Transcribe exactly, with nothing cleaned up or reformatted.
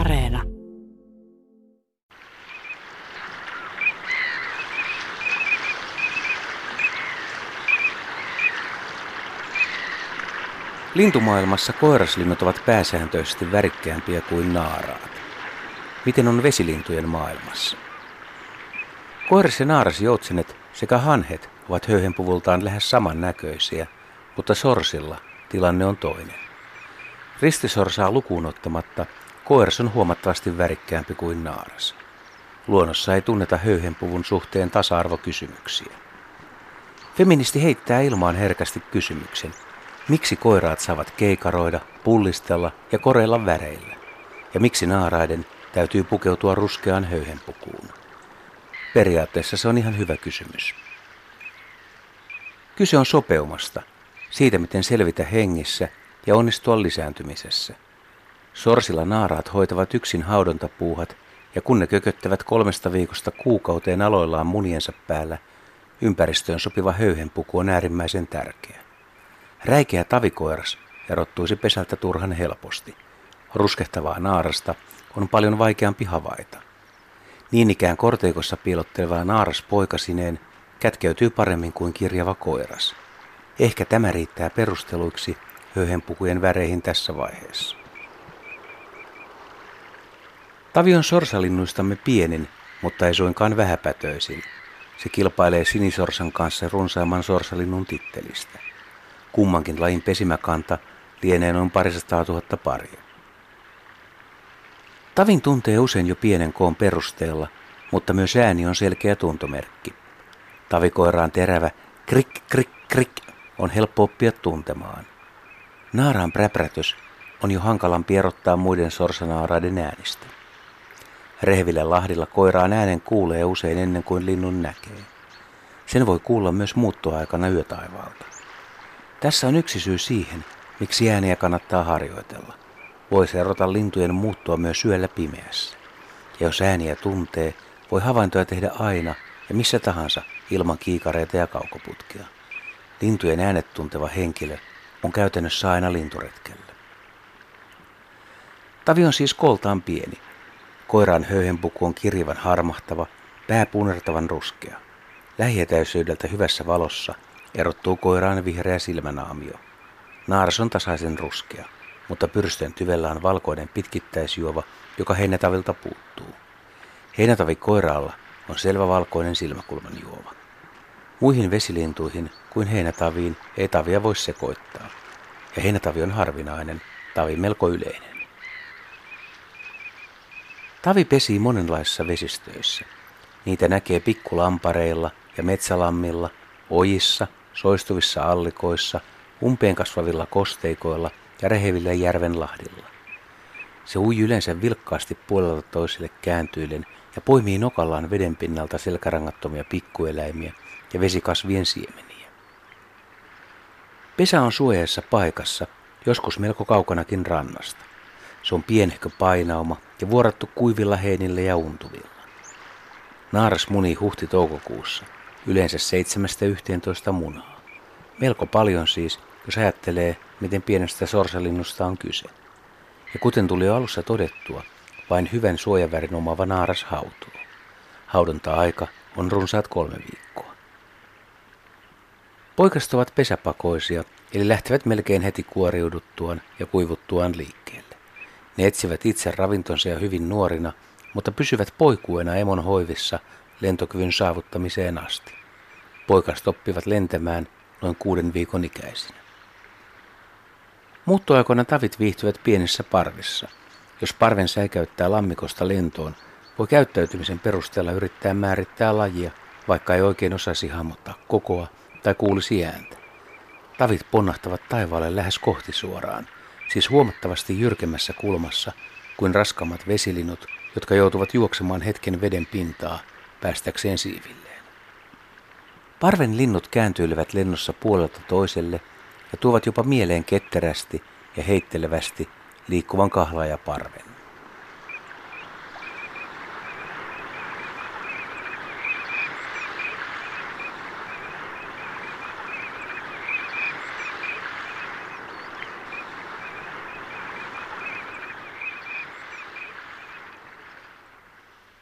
Areena. Lintumaailmassa koiraslinnut ovat pääsääntöisesti värikkäämpiä kuin naaraat. Miten on vesilintujen maailmassa? Koiras- ja naarasjoutsenet sekä hanhet ovat höyhenpuvultaan lähes samannäköisiä, mutta sorsilla tilanne on toinen. Ristisorsaa lukuun ottamatta koiras on huomattavasti värikkäämpi kuin naaras. Luonnossa ei tunneta höyhenpuvun suhteen tasa-arvokysymyksiä. Feministi heittää ilmaan herkästi kysymyksen, miksi koiraat saavat keikaroida, pullistella ja koreilla väreillä, ja miksi naaraiden täytyy pukeutua ruskeaan höyhenpukuun. Periaatteessa se on ihan hyvä kysymys. Kyse on sopeumasta, siitä miten selvitä hengissä ja onnistua lisääntymisessä. Sorsilla naaraat hoitavat yksin haudontapuuhat, ja kun ne kököttävät kolmesta viikosta kuukauteen aloillaan muniensa päällä, ympäristöön sopiva höyhenpuku on äärimmäisen tärkeä. Räikeä tavikoiras erottuisi pesältä turhan helposti. Ruskehtavaa naarasta on paljon vaikeampi havaita. Niin ikään korteikossa piilotteleva naaras poikasineen kätkeytyy paremmin kuin kirjava koiras. Ehkä tämä riittää perusteluiksi höyhenpukujen väreihin tässä vaiheessa. Tavi on sorsalinnuistamme pienin, mutta ei suinkaan vähäpätöisin. Se kilpailee sinisorsan kanssa runsaimman sorsalinnun tittelistä. Kummankin lajin pesimäkanta lienee noin parisataa tuhatta paria. Tavin tuntee usein jo pienen koon perusteella, mutta myös ääni on selkeä tuntomerkki. Tavikoiraan terävä krik krik krik on helppo oppia tuntemaan. Naaraan präprätys on jo hankalampi erottaa muiden sorsanaaraiden äänistä. Rehvillä lahdilla koiraan äänen kuulee usein ennen kuin linnun näkee. Sen voi kuulla myös muuttoaikana yötaivaalta. Tässä on yksi syy siihen, miksi ääniä kannattaa harjoitella. Voisi erota lintujen muuttua myös yöllä pimeässä. Ja jos ääniä tuntee, voi havaintoja tehdä aina ja missä tahansa ilman kiikareita ja kaukoputkia. Lintujen äänet tunteva henkilö on käytännössä aina linturetkellä. Tavi on siis kooltaan pieni. Koiraan höyhenpuku on kirjavan harmahtava, pää punertavan ruskea. Lähietäisyydeltä hyvässä valossa erottuu koiraan vihreä silmänaamio. Naaras on tasaisen ruskea, mutta pyrstön tyvellä on valkoinen pitkittäisjuova, joka heinätavilta puuttuu. Heinätavi koiraalla on selvä valkoinen silmäkulman juova. Muihin vesilintuihin kuin heinätaviin ei tavia voi sekoittaa. Ja heinätavi on harvinainen, tavi melko yleinen. Tavi pesii monenlaisissa vesistöissä. Niitä näkee pikkulampareilla ja metsälammilla, ojissa, soistuvissa allikoissa, umpeen kasvavilla kosteikoilla ja rehevillä järvenlahdilla. Se ui yleensä vilkkaasti puolelta toiselle kääntyillen ja poimii nokallaan veden pinnalta selkärangattomia pikkueläimiä ja vesikasvien siemeniä. Pesä on suojaisessa paikassa, joskus melko kaukanakin rannasta. Se on pienehkö painauma ja vuorattu kuivilla heinillä ja untuvilla. Naaras munii huhti-toukokuussa, yleensä seitsemästä yhteentoista munaa. Melko paljon siis, jos ajattelee, miten pienestä sorsalinnusta on kyse. Ja kuten tuli jo alussa todettua, vain hyvän suojavärin omaava naaras hautuu. Haudonta-aika on runsaat kolme viikkoa. Poikaset ovat pesäpakoisia, eli lähtevät melkein heti kuoriuduttuaan ja kuivuttuaan liikkeelle. Ne etsivät itse ravintonsa ja hyvin nuorina, mutta pysyvät poikuena emon hoivissa lentokyvyn saavuttamiseen asti. Poikaset oppivat lentämään noin kuuden viikon ikäisinä. Muuttoaikoina tavit viihtyvät pienissä parvissa. Jos parven säikäyttää lammikosta lentoon, voi käyttäytymisen perusteella yrittää määrittää lajia, vaikka ei oikein osaisi hahmottaa kokoa tai kuulisi ääntä. Tavit ponnahtavat taivaalle lähes kohti suoraan, siis huomattavasti jyrkemmässä kulmassa kuin raskaammat vesilinnut, jotka joutuvat juoksemaan hetken veden pintaa päästäkseen siivilleen. Parven linnut kääntyilevät lennossa puolelta toiselle ja tuovat jopa mieleen ketterästi ja heittelevästi liikkuvan kahlaajaparven.